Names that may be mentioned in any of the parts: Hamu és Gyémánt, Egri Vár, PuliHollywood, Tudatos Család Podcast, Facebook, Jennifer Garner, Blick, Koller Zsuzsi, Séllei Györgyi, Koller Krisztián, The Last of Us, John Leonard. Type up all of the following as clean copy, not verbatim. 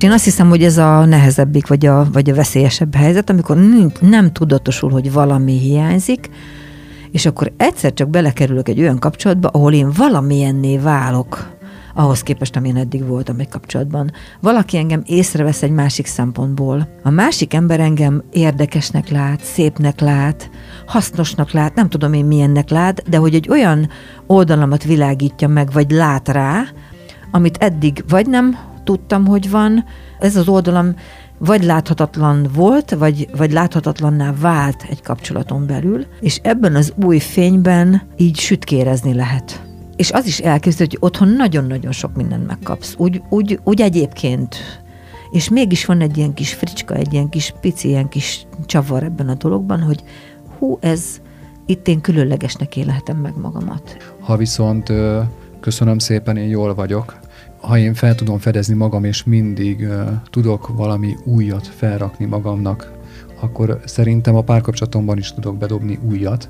Én azt hiszem, hogy ez a nehezebbik, vagy a veszélyesebb helyzet, amikor nem tudatosul, hogy valami hiányzik, és akkor egyszer csak belekerülök egy olyan kapcsolatba, ahol én valamilyenné válok, ahhoz képest, amilyen eddig voltam egy kapcsolatban. Valaki engem észrevesz egy másik szempontból. A másik ember engem érdekesnek lát, szépnek lát, hasznosnak lát, nem tudom én milyennek lát, de hogy egy olyan oldalamat világítja meg, vagy lát rá, amit eddig vagy nem tudtam, hogy van. Ez az oldalam vagy láthatatlan volt, vagy láthatatlanná vált egy kapcsolaton belül, és ebben az új fényben így sütkérezni lehet. És az is elképzelhető, hogy otthon nagyon-nagyon sok mindent megkapsz. Úgy egyébként. És mégis van egy ilyen kis fricska, egy ilyen kis pici, ilyen kis csavar ebben a dologban, hogy hú, itt én különlegesnek élhetem meg magamat. Ha viszont köszönöm szépen, én jól vagyok, ha én fel tudom fedezni magam, és mindig tudok valami újat felrakni magamnak, akkor szerintem a párkapcsolatomban is tudok bedobni újat.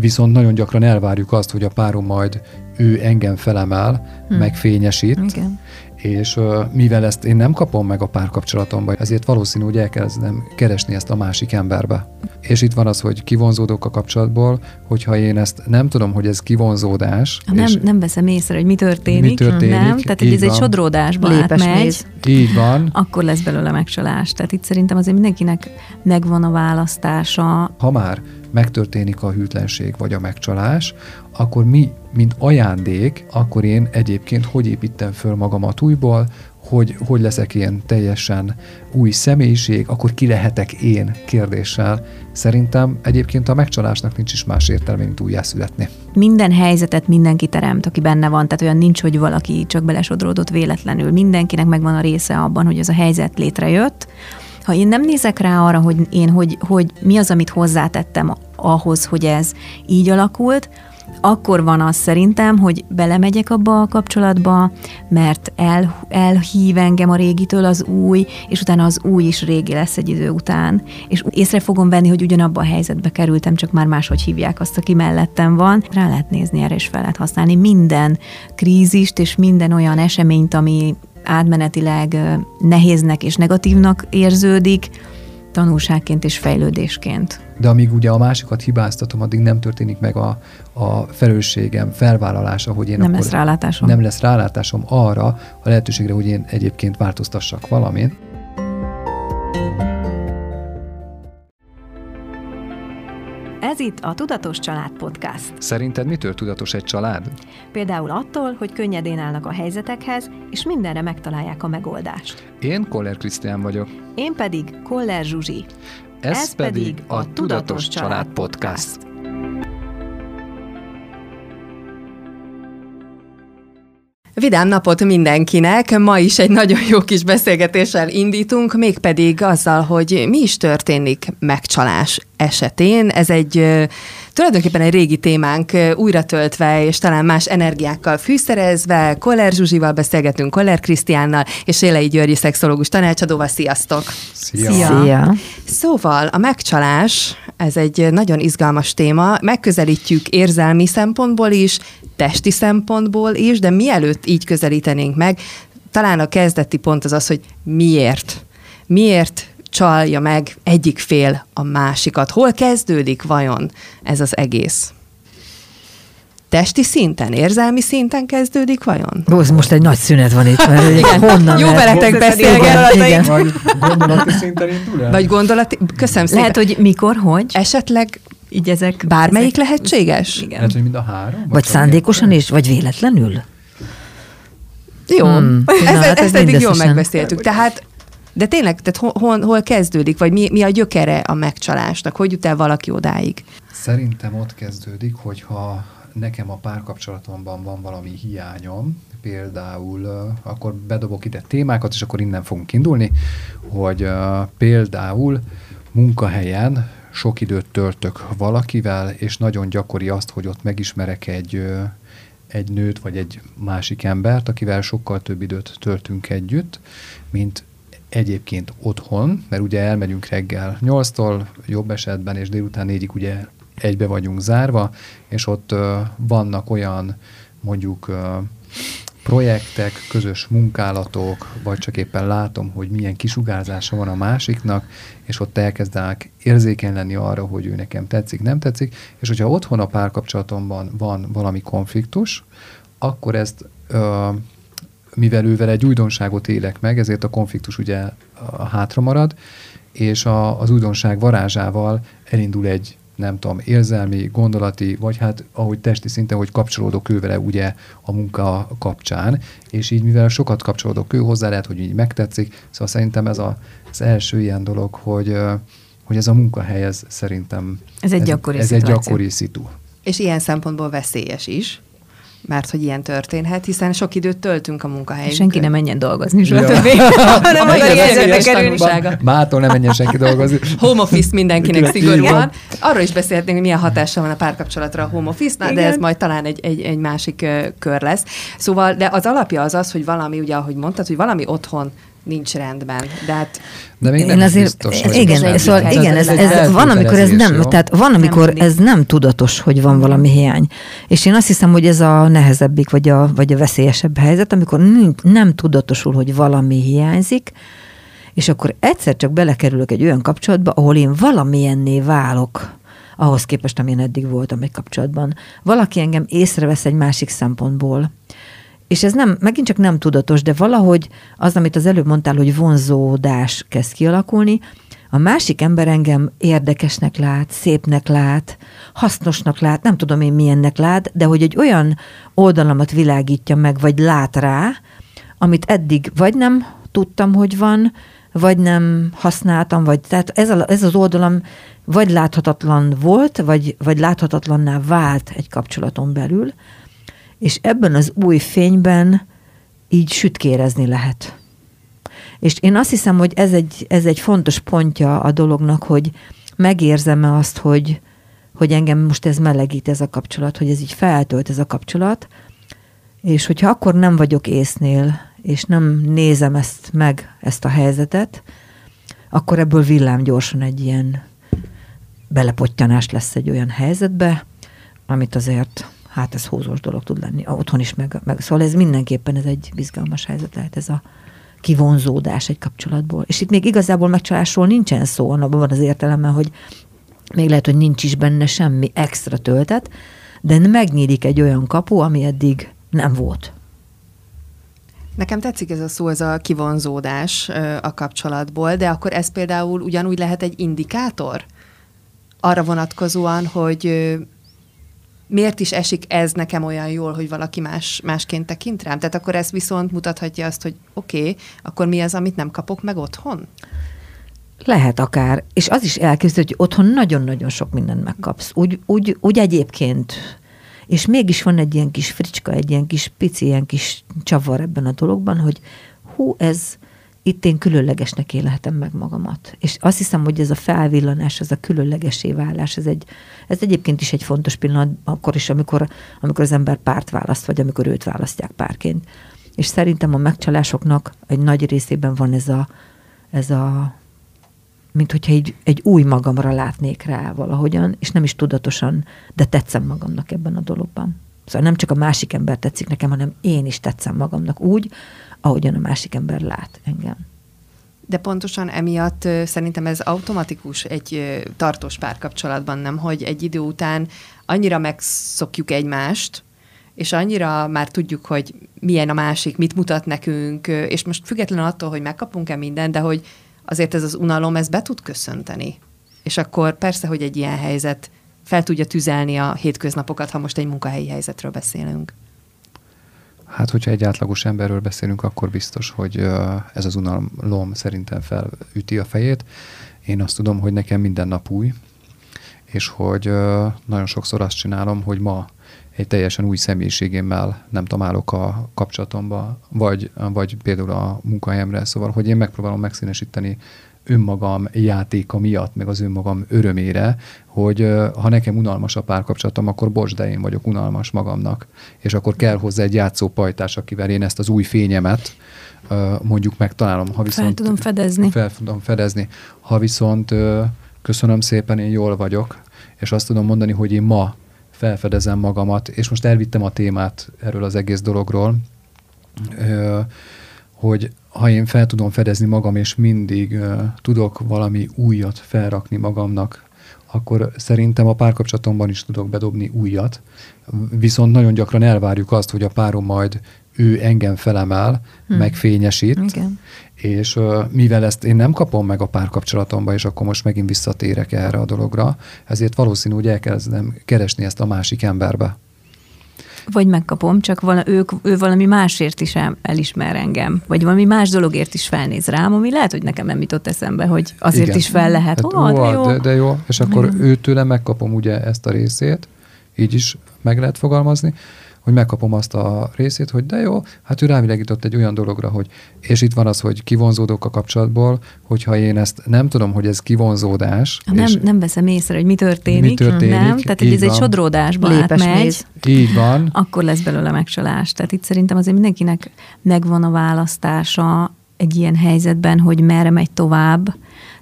Viszont nagyon gyakran elvárjuk azt, hogy a párom majd ő engem felemel, megfényesít, igen. És mivel ezt én nem kapom meg a párkapcsolatomban, ezért valószínű, hogy elkezdem keresni ezt a másik emberbe. És itt van az, hogy kivonzódok a kapcsolatból, hogyha én ezt nem tudom, hogy ez kivonzódás. Nem veszem észre, hogy mi történik. Nem, tehát hogy ez egy sodródásba átmegy. Így van. Akkor lesz belőle megcsalás. Tehát itt szerintem azért mindenkinek megvan a választása. Ha már megtörténik a hűtlenség vagy a megcsalás, akkor mi, mint ajándék, akkor én egyébként hogy építem föl magamat újból, hogy leszek én teljesen új személyiség, akkor ki lehetek én kérdéssel. Szerintem egyébként a megcsalásnak nincs is más értelme, mint újjászületni. Minden helyzetet mindenki teremt, aki benne van, tehát olyan nincs, hogy valaki csak belesodródott véletlenül. Mindenkinek megvan a része abban, hogy ez a helyzet létrejött. Ha én nem nézek rá arra, hogy én hogy mi az, amit hozzátettem ahhoz, hogy ez így alakult, akkor van az szerintem, hogy belemegyek abba a kapcsolatba, mert elhív engem a régitől az új, és utána az új is régi lesz egy idő után. És észre fogom venni, hogy ugyanabba a helyzetbe kerültem, csak már máshogy hívják azt, aki mellettem van. Rá lehet nézni erre, és fel lehet használni minden krízist, és minden olyan eseményt, ami átmenetileg nehéznek és negatívnak érződik, tanulságként és fejlődésként. De amíg ugye a másikat hibáztatom, addig nem történik meg a felelősségem felvállalása, hogy én nem lesz rálátásom. Nem lesz rálátásom arra a lehetőségre, hogy én egyébként változtassak valamit. Ez itt a Tudatos Család Podcast. Szerinted mitől tudatos egy család? Például attól, hogy könnyedén állnak a helyzetekhez, és mindenre megtalálják a megoldást. Én Koller Krisztián vagyok. Én pedig Koller Zsuzsi. Ez pedig a Tudatos Család Podcast. Vidám napot mindenkinek! Ma is egy nagyon jó kis beszélgetéssel indítunk, mégpedig azzal, hogy mi is történik megcsalás esetén. Ez tulajdonképpen egy régi témánk, újra töltve és talán más energiákkal fűszerezve. Koller Zsuzsival beszélgetünk, Koller Krisztiánnal és Séllei Györgyi szexológus tanácsadóval. Sziasztok! Szia! Szia! Szóval a megcsalás, ez egy nagyon izgalmas téma. Megközelítjük érzelmi szempontból is, testi szempontból is, de mielőtt így közelítenénk meg, talán a kezdeti pont az az, hogy miért? Miért csalja meg egyik fél a másikat? Hol kezdődik vajon ez az egész? Testi szinten, érzelmi szinten kezdődik vajon? Most egy nagy szünet van itt. Honnan jó veletek beszélgetni. Vagy gondolati szinten indul el? Vagy gondolati... Köszönöm szépen. Lehet, hogy mikor, hogy? Esetleg... Igyezek, bármelyik lehetséges? Igen. Lehet, hogy mind a három. Vagy szándékosan és vagy véletlenül? Jó. Ezt eddig jól megbeszéltük. Tehát, de tényleg, tehát hol kezdődik, vagy mi a gyökere a megcsalásnak? Hogy jut el valaki odáig? Szerintem ott kezdődik, hogyha nekem a párkapcsolatomban van valami hiányom, például, akkor bedobok ide témákat, és akkor innen fogunk indulni, hogy például munkahelyen sok időt töltök valakivel, és nagyon gyakori azt, hogy ott megismerek egy nőt, vagy egy másik embert, akivel sokkal több időt töltünk együtt, mint egyébként otthon, mert ugye elmegyünk reggel 8-tól, jobb esetben, és délután 4-ig ugye egybe vagyunk zárva, és ott vannak olyan mondjuk projektek, közös munkálatok, vagy csak éppen látom, hogy milyen kisugárzása van a másiknak, és ott elkezdenek érzékeny lenni arra, hogy ő nekem tetszik, nem tetszik, és hogyha otthon a párkapcsolatomban van valami konfliktus, akkor ezt, mivel ővel egy újdonságot élek meg, ezért a konfliktus ugye hátra marad, és az újdonság varázsával elindul egy, nem tudom, érzelmi, gondolati, vagy hát ahogy testi szinten, hogy kapcsolódok ő vele ugye a munka kapcsán, és így mivel sokat kapcsolódok ő hozzá, lehet, hogy így megtetszik, szóval szerintem ez az első ilyen dolog, hogy ez a munkahely, ez szerintem... Ez egy gyakori szitu. És ilyen szempontból veszélyes is, mert hogy ilyen történhet, hiszen sok időt töltünk a munkahelyünkön. Senki nem menjen dolgozni soha többé. Hanem az egyetemek erőnisága. Mától nem menjen senki dolgozni. Home office mindenkinek szigorúan. Arról is beszélhetnénk, hogy milyen hatással van a párkapcsolatra a home office-nál, de ez majd talán egy másik kör lesz. Szóval, de az alapja az, hogy valami, ugye ahogy mondtad, hogy valami otthon nincs rendben, de hát... De még nem azért, biztos, hogy igen, szóval igen, ez van, amikor ez nem, jó? Tehát van, amikor nem ez nem tudatos, hogy van valami hiány. És én azt hiszem, hogy ez a nehezebbik, vagy a veszélyesebb helyzet, amikor nem tudatosul, hogy valami hiányzik, és akkor egyszer csak belekerülök egy olyan kapcsolatba, ahol én valamilyenné válok, ahhoz képest, amilyen eddig voltam egy kapcsolatban. Valaki engem észrevesz egy másik szempontból. És ez nem, megint csak nem tudatos, de valahogy az, amit az előbb mondtál, hogy vonzódás kezd kialakulni, a másik ember engem érdekesnek lát, szépnek lát, hasznosnak lát, nem tudom én milyennek lát, de hogy egy olyan oldalamat világítja meg, vagy lát rá, amit eddig vagy nem tudtam, hogy van, vagy nem használtam, vagy tehát ez az oldalam vagy láthatatlan volt, vagy láthatatlanná vált egy kapcsolaton belül, és ebben az új fényben így sütkérezni lehet. És én azt hiszem, hogy ez egy fontos pontja a dolognak, hogy megérzem-e azt, hogy engem most ez melegít ez a kapcsolat, hogy ez így feltölt ez a kapcsolat, és hogyha akkor nem vagyok észnél, és nem nézem ezt a helyzetet, akkor ebből villám gyorsan egy ilyen belepottyanás lesz egy olyan helyzetbe, amit azért... Hát ez húzós dolog tud lenni, otthon is meg. Szóval ez mindenképpen ez egy izgalmas helyzet lehet, ez a kivonzódás egy kapcsolatból. És itt még igazából megcsalásról nincsen szó, abban van az értelme, hogy még lehet, hogy nincs is benne semmi extra töltet, de megnyílik egy olyan kapu, ami eddig nem volt. Nekem tetszik ez a szó, ez a kivonzódás a kapcsolatból, de akkor ez például ugyanúgy lehet egy indikátor? Arra vonatkozóan, hogy... Miért is esik ez nekem olyan jól, hogy valaki másként tekint rám? Tehát akkor ez viszont mutathatja azt, hogy oké, akkor mi az, amit nem kapok meg otthon? Lehet akár. És az is elképzelhető, hogy otthon nagyon-nagyon sok mindent megkapsz. Úgy egyébként. És mégis van egy ilyen kis fricska, egy ilyen kis pici, ilyen kis csavar ebben a dologban, hogy itt én különlegesnek élhetem meg magamat. És azt hiszem, hogy ez a felvillanás, ez a különlegesé válás, ez egyébként is egy fontos pillanat, akkor is, amikor az ember párt választ, vagy amikor őt választják párként. És szerintem a megcsalásoknak egy nagy részében van ez a mint hogyha így egy új magamra látnék rá valahogyan, és nem is tudatosan, de tetszem magamnak ebben a dologban. Szóval nem csak a másik ember tetszik nekem, hanem én is tetszem magamnak úgy, ahogyan a másik ember lát engem. De pontosan emiatt szerintem ez automatikus egy tartós párkapcsolatban, nem, hogy egy idő után annyira megszokjuk egymást, és annyira már tudjuk, hogy milyen a másik, mit mutat nekünk, és most függetlenül attól, hogy megkapunk-e mindent, de hogy azért ez az unalom, ez be tud köszönteni. És akkor persze, hogy egy ilyen helyzet fel tudja tüzelni a hétköznapokat, ha most egy munkahelyi helyzetről beszélünk. Hát, hogyha egy átlagos emberről beszélünk, akkor biztos, hogy ez az unalom szerintem felüti a fejét. Én azt tudom, hogy nekem minden nap új, és hogy nagyon sokszor azt csinálom, hogy ma egy teljesen új személyiségémmel nem találok a kapcsolatomba, vagy például a munkahelyemre. Szóval, hogy én megpróbálom megszínesíteni önmagam játéka miatt, meg az önmagam örömére, hogy ha nekem unalmas a párkapcsolatom, akkor bocs, de én vagyok unalmas magamnak. És akkor kell hozzá egy játszópajtás, akivel én ezt az új fényemet mondjuk megtalálom. Ha viszont, fel tudom fedezni. Ha viszont köszönöm szépen, én jól vagyok, és azt tudom mondani, hogy én ma felfedezem magamat, és most elvittem a témát erről az egész dologról, hogy ha én fel tudom fedezni magam, és mindig tudok valami újat felrakni magamnak, akkor szerintem a párkapcsolatomban is tudok bedobni újat. Viszont nagyon gyakran elvárjuk azt, hogy a párom majd ő engem felemel, megfényesít, igen. És mivel ezt én nem kapom meg a párkapcsolatomba, és akkor most megint visszatérek erre a dologra, ezért valószínű, hogy elkezdem keresni ezt a másik emberbe. Vagy megkapom, csak ő valami másért is elismer engem, vagy valami más dologért is felnéz rám, ami lehet, hogy nekem nem jutott eszembe, hogy azért igen. is fel lehet. Hát, jó. De jó, és akkor őtőle megkapom ugye ezt a részét, így is meg lehet fogalmazni, hogy megkapom azt a részét, hogy de jó, hát ő rávilegított egy olyan dologra, hogy és itt van az, hogy kivonzódok a kapcsolatból, hogyha én ezt nem tudom, hogy ez kivonzódás. Nem veszem észre, hogy mi történik. Nem, tehát hogy ez van. Egy sodródásban átmegy. Így van. Akkor lesz belőle megcsalás. Tehát itt szerintem azért mindenkinek megvan a választása egy ilyen helyzetben, hogy merre megy tovább.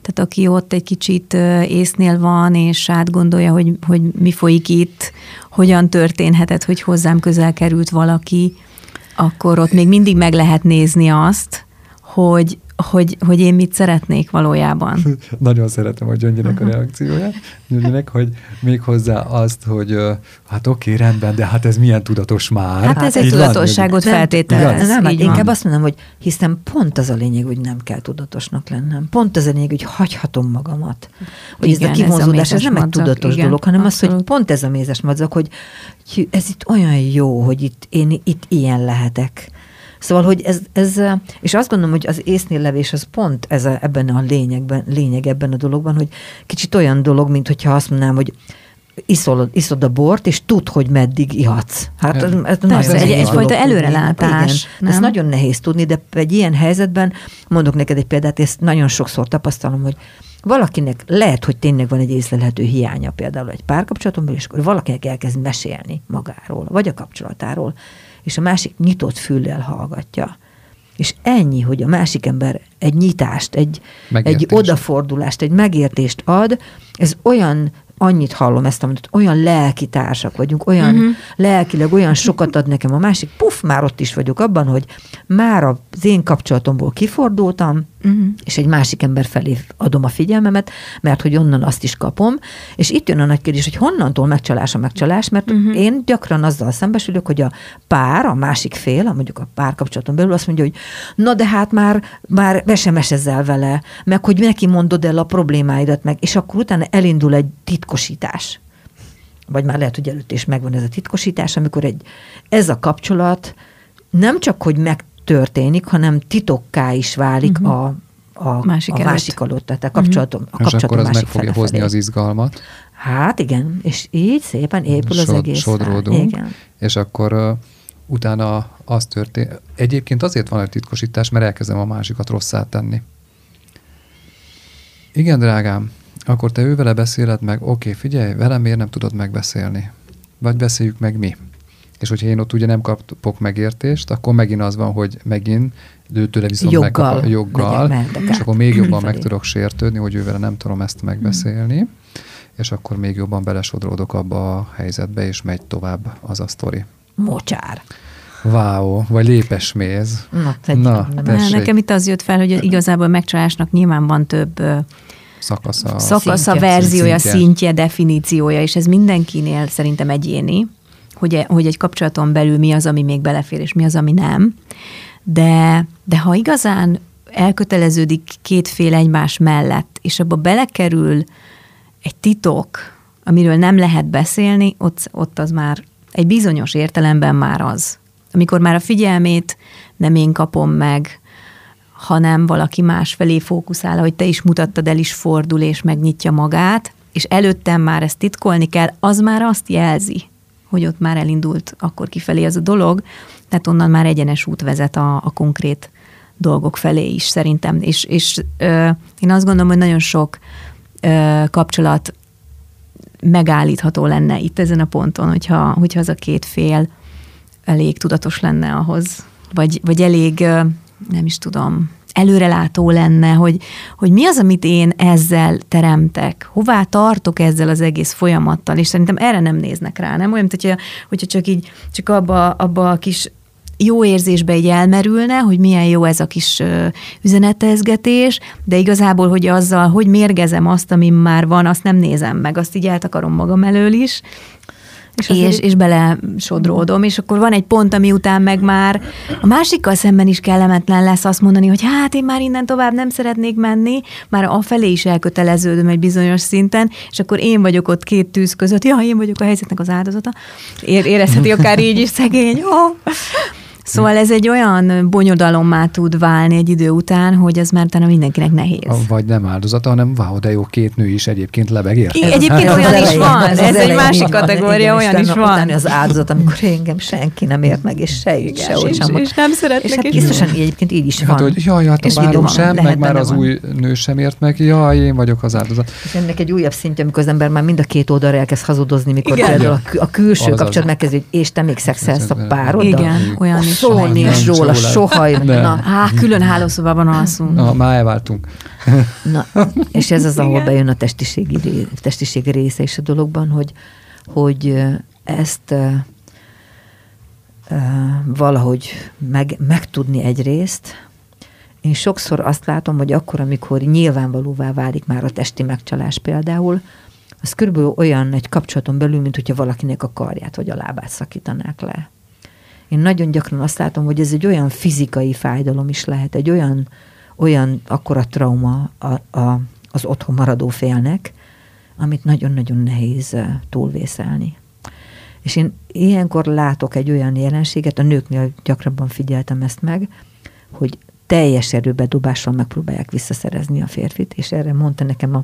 Tehát aki ott egy kicsit észnél van, és átgondolja, hogy mi folyik itt, hogyan történhetett, hogy hozzám közel került valaki, akkor ott még mindig meg lehet nézni azt, hogy én mit szeretnék valójában. Nagyon szeretem a Gyöngyinek a reakcióját. Gyöngyinek, hogy még hozzá azt, hogy hát oké, rendben, de hát ez milyen tudatos már. Hát ez egy tudatosságot feltételez. Nem, inkább azt mondom, hogy hiszem pont az a lényeg, hogy nem kell tudatosnak lennem. Pont az a lényeg, hogy hagyhatom magamat. Hogy igen, ez a kivonzódás, ez nem egy tudatos dolog, hanem abszolút. Az, hogy pont ez a mézes madzag, hogy ez itt olyan jó, hogy én itt ilyen lehetek. Szóval, hogy ez, és azt gondolom, hogy az észnéllevés az pont ez ebben a lényeg ebben a dologban, hogy kicsit olyan dolog, mint hogyha azt mondanám, hogy iszod a bort, és tudd, hogy meddig ihatsz. Hát egyfajta előrelátás. Ez nagyon nehéz tudni, de egy ilyen helyzetben, mondok neked egy példát, ezt nagyon sokszor tapasztalom, hogy valakinek lehet, hogy tényleg van egy észlelhető hiánya például egy párkapcsolatomból, és akkor valakinek elkezd mesélni magáról, vagy a kapcsolatáról, és a másik nyitott füllel hallgatja. És ennyi, hogy a másik ember egy nyitást, egy odafordulást, egy megértést ad, ez olyan, annyit hallom ezt, amit olyan lelki társak vagyunk, olyan lelkileg, olyan sokat ad nekem a másik, puff, már ott is vagyok abban, hogy már az én kapcsolatomból kifordultam, és egy másik ember felé adom a figyelmemet, mert hogy onnan azt is kapom, és itt jön a nagy kérdés, hogy honnantól megcsalás, mert én gyakran azzal szembesülök, hogy a pár, a másik fél, mondjuk a párkapcsolaton belül azt mondja, hogy na de hát már SMS ezzel vele, meg hogy neki mondod el a problémáidat meg, és akkor utána elindul egy titkosítás. Vagy már lehet, hogy előtt is megvan ez a titkosítás, amikor ez a kapcsolat nem csak, hogy megtörténik, hanem titokká is válik a másik előtt, tehát a kapcsolatom és akkor az meg fogja hozni az izgalmat. Hát igen, és így szépen épül az egész. Sodródunk, és akkor utána az történik. Egyébként azért van egy titkosítás, mert elkezdem a másikat rosszát tenni. Igen, drágám, akkor te ővele beszéled meg, oké, figyelj, velem miért nem tudod megbeszélni? Vagy beszéljük meg mi? És hogyha én ott ugye nem kapok megértést, akkor megint az van, hogy megint őtőle viszont joggal és akkor még jobban meg tudok sértődni, hogy ővele nem tudom ezt megbeszélni, és akkor még jobban belesodródok abba a helyzetbe, és megy tovább az a sztori. Mocsár. Wow, vagy lépes méz. Nekem itt az jött fel, hogy igazából megcsalásnak nyilván van több szakasza, verziója, szintje, definíciója, és ez mindenkinél szerintem egyéni, hogy egy kapcsolaton belül mi az, ami még belefér, és mi az, ami nem. De ha igazán elköteleződik két fél egymás mellett, és abba belekerül egy titok, amiről nem lehet beszélni, ott az már egy bizonyos értelemben már az. Amikor már a figyelmét nem én kapom meg, hanem valaki más felé fókuszál, ahogy te is mutattad, el is fordul és megnyitja magát, és előttem már ezt titkolni kell, az már azt jelzi, hogy ott már elindult akkor kifelé az a dolog, tehát onnan már egyenes út vezet a konkrét dolgok felé is szerintem. És én azt gondolom, hogy nagyon sok kapcsolat megállítható lenne itt ezen a ponton, hogyha az a két fél elég tudatos lenne ahhoz, vagy elég, nem is tudom, előrelátó lenne, hogy mi az, amit én ezzel teremtek, hová tartok ezzel az egész folyamattal, és szerintem erre nem néznek rá, nem? Olyan, hogyha csak így, csak abba a kis jó érzésbe így elmerülne, hogy milyen jó ez a kis üzenetezgetés, de igazából, hogy azzal, hogy mérgezem azt, ami már van, azt nem nézem meg, azt így eltakarom magam elől is, és bele sodródom, és akkor van egy pont, ami után meg már a másikkal szemben is kellemetlen lesz azt mondani, hogy hát én már innen tovább nem szeretnék menni, már afelé is elköteleződöm egy bizonyos szinten, és akkor én vagyok ott két tűz között, ja, én vagyok a helyzetnek az áldozata, érezheti akár így is szegény, oh. Szóval ez egy olyan bonyodalommá tud válni egy idő után, hogy ez már talán mindenkinek nehéz. Vagy nem áldozata, hanem wow, de jó, két nő is egyébként lebeg érte. Egyébként olyan is van, ez egy másik kategória, olyan is van. Az áldozat, amikor engem senki nem ért meg, és se ügy, se olcsam. És nem szeretnek. És hát biztosan egyébként így is van. Hát, hogy jaj, hát a párom sem, meg már az új nő sem ért meg, jaj, én vagyok az áldozat. És ennek egy újabb szintje, amikor az ember már mind a két oldalra elkezd hazudozni, mikor például a külső kapcsolat megkezdődik, és te még szexelsz a pároddal. Olyan is. Szólni is róla, soha. Na, külön hálószobában alszunk. Na, már elváltunk. Na, és ez az, ahol bejön a testiség része is a dologban, hogy ezt valahogy megtudni egyrészt. Én sokszor azt látom, hogy akkor, amikor nyilvánvalóvá válik már a testi megcsalás például, az körülbelül olyan egy kapcsolaton belül, mint hogyha valakinek a karját vagy a lábát szakítanák le. Én nagyon gyakran azt látom, hogy ez egy olyan fizikai fájdalom is lehet, egy olyan akkora trauma az otthon maradó félnek, amit nagyon-nagyon nehéz túlvészelni. És én ilyenkor látok egy olyan jelenséget, a nőknél gyakrabban figyeltem ezt meg, hogy teljes erőbedobással megpróbálják visszaszerezni a férfit, és erre mondta nekem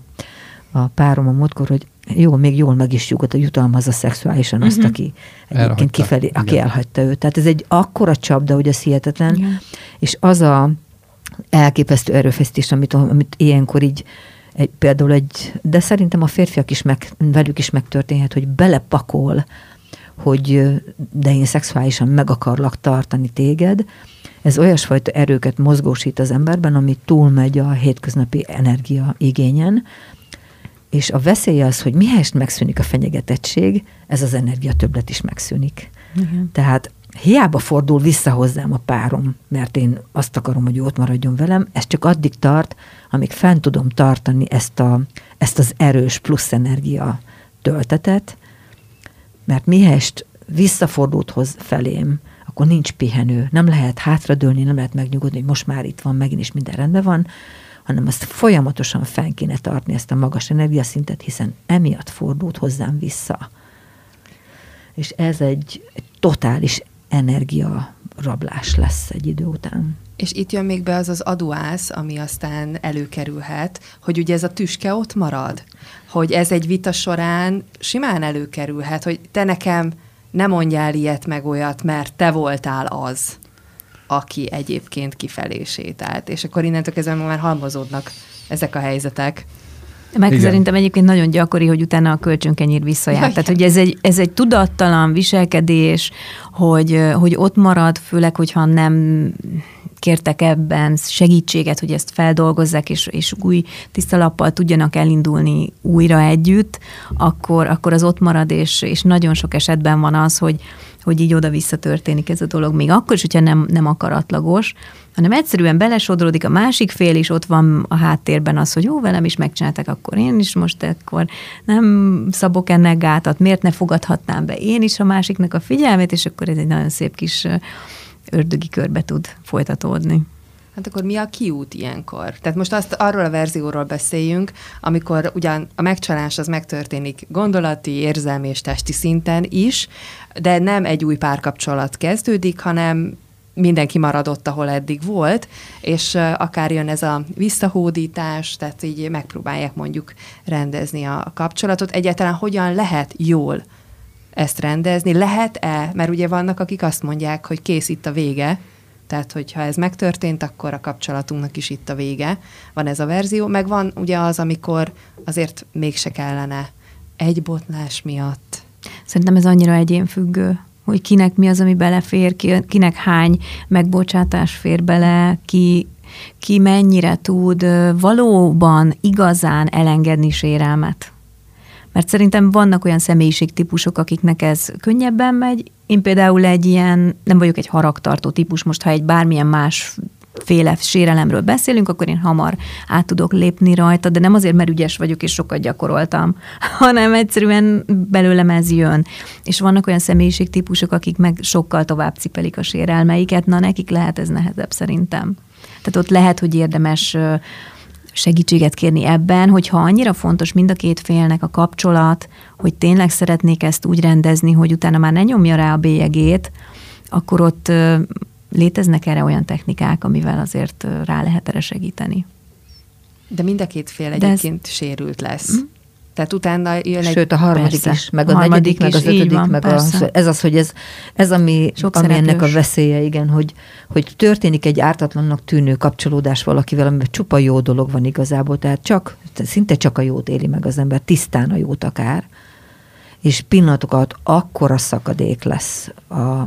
a párom a múltkor, hogy jó, még jól meg is jugott, a jutalmazza szexuálisan azt, aki egyébként kifelé, aki elhagyta őt. Tehát ez egy akkora csapda, hogy az hihetetlen, igen. És az a elképesztő erőfeszítés, amit ilyenkor így, például de szerintem a férfiak is velük is megtörténhet, hogy belepakol, hogy de én szexuálisan meg akarlak tartani téged. Ez olyasfajta erőket mozgósít az emberben, ami túlmegy a hétköznapi energia igényen, és a veszély az, hogy mihelyest megszűnik a fenyegetettség, ez az energiatöbblet is megszűnik. Igen. Tehát hiába fordul vissza hozzám a párom, mert én azt akarom, hogy ott maradjon velem, ez csak addig tart, amíg fent tudom tartani ezt az erős plusz energia töltetet, mert mihelyest visszafordult felém, akkor nincs pihenő, nem lehet hátradőlni, nem lehet megnyugodni, hogy most már itt van, megint is minden rendben van, hanem azt folyamatosan fenn kéne tartani, ezt a magas energiaszintet, hiszen emiatt fordult hozzám vissza. És ez egy totális energiarablás lesz egy idő után. És itt jön még be az aduász, ami aztán előkerülhet, hogy ugye ez a tüske ott marad, hogy ez egy vita során simán előkerülhet, hogy te nekem ne mondjál ilyet meg olyat, mert te voltál az, aki egyébként kifelé sétált. És akkor innentől kezdve már halmozódnak ezek a helyzetek. Meg szerintem egyébként nagyon gyakori, hogy utána a kölcsönkenyér visszajár. Jaj. Tehát, hogy ez egy tudattalan viselkedés, hogy ott marad, főleg, hogyha nem kértek ebben segítséget, hogy ezt feldolgozzák, és új tiszta lappal tudjanak elindulni újra együtt, akkor az ott marad, és nagyon sok esetben van az, hogy így oda-vissza történik ez a dolog, még akkor is, hogyha nem akaratlagos, hanem egyszerűen belesodródik a másik fél, és ott van a háttérben az, hogy jó, velem is megcsináltak, akkor én is most akkor nem szabok ennek gátat, miért ne fogadhatnám be én is a másiknak a figyelmét, és akkor ez egy nagyon szép kis ördögi körbe tud folytatódni. Hát akkor mi a kiút ilyenkor? Tehát most arról a verzióról beszéljünk, amikor ugyan a megcsalás az megtörténik gondolati, érzelmi és testi szinten is, de nem egy új párkapcsolat kezdődik, hanem mindenki maradott, ahol eddig volt, és akár jön ez a visszahódítás, tehát így megpróbálják mondjuk rendezni a kapcsolatot. Egyáltalán hogyan lehet jól ezt rendezni? Lehet-e? Mert ugye vannak, akik azt mondják, hogy kész, itt a vége, tehát, hogyha ez megtörtént, akkor a kapcsolatunknak is itt a vége. Van ez a verzió, meg van ugye az, amikor azért mégse kellene egy botlás miatt. Szerintem ez annyira egyénfüggő, hogy kinek mi az, ami belefér, kinek hány megbocsátás fér bele, ki mennyire tud valóban igazán elengedni sérelmet. Mert szerintem vannak olyan személyiségtípusok, akiknek ez könnyebben megy, Én például nem vagyok egy haragtartó típus, most ha egy bármilyen másféle sérelemről beszélünk, akkor én hamar át tudok lépni rajta, de nem azért, mert ügyes vagyok és sokat gyakoroltam, hanem egyszerűen belőlem ez jön. És vannak olyan személyiségtípusok, akik meg sokkal tovább cipelik a sérelmeiket, na nekik lehet ez nehezebb szerintem. Tehát ott lehet, hogy érdemes segítséget kérni ebben, hogyha annyira fontos mind a két félnek a kapcsolat, hogy tényleg szeretnék ezt úgy rendezni, hogy utána már ne nyomja rá a bélyegét, akkor ott léteznek erre olyan technikák, amivel azért rá lehet erre segíteni. De mind a két fél egyébként sérült lesz. Tehát utána jön egy... Sőt, a harmadik persze. is, meg a negyedik, meg az ötödik, van, meg persze. Ez az, hogy ez ami ennek a veszélye, igen, hogy történik egy ártatlannak tűnő kapcsolódás valakivel, amiben csupa jó dolog van igazából, tehát szinte csak a jót éli meg az ember, tisztán a jót akár, és pillanatok alatt akkora szakadék lesz